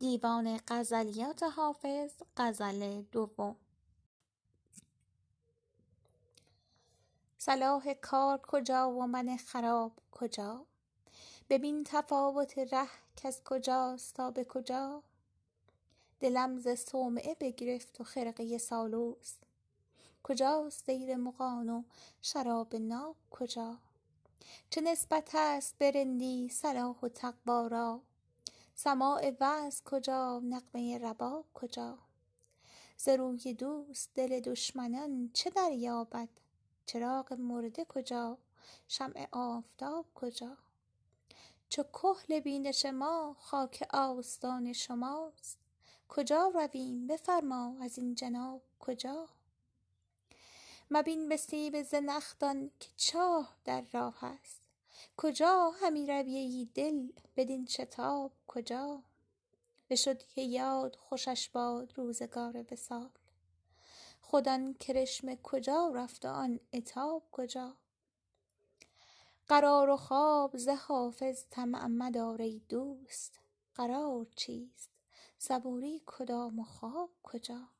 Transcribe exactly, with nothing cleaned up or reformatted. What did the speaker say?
دیوان غزلیات حافظ، غزل دوم. صلاح کار کجا و من خراب کجا؟ ببین تفاوت ره کز کجاست تا به کجا؟ دلم ز صومعه بگرفت و خرقه سالوس، کجاست دیر مغان و شراب ناب کجا؟ چه نسبت است به رندی صلاح و تقوا را، سماع وعظ کجا، نغمه رباب کجا؟ ز روی دوست دل دشمنان چه دریابد، چراغ مرده کجا، شمع آفتاب کجا؟ چو کحل بینش ما خاک آستان شماست، کجا رویم بفرما از این جناب کجا؟ مبین به سیب زنخدان که چاه در راه است، کجا همی رویه دل بدین شتاب کجا؟ بشد که یاد خوشش باد روزگار وصال، خود آن کرشمه کجا رفت و آن عتاب کجا؟ قرار و خواب ز حافظ طمع مدار ای دوست، قرار چیست، صبوری کدام و خواب کجا؟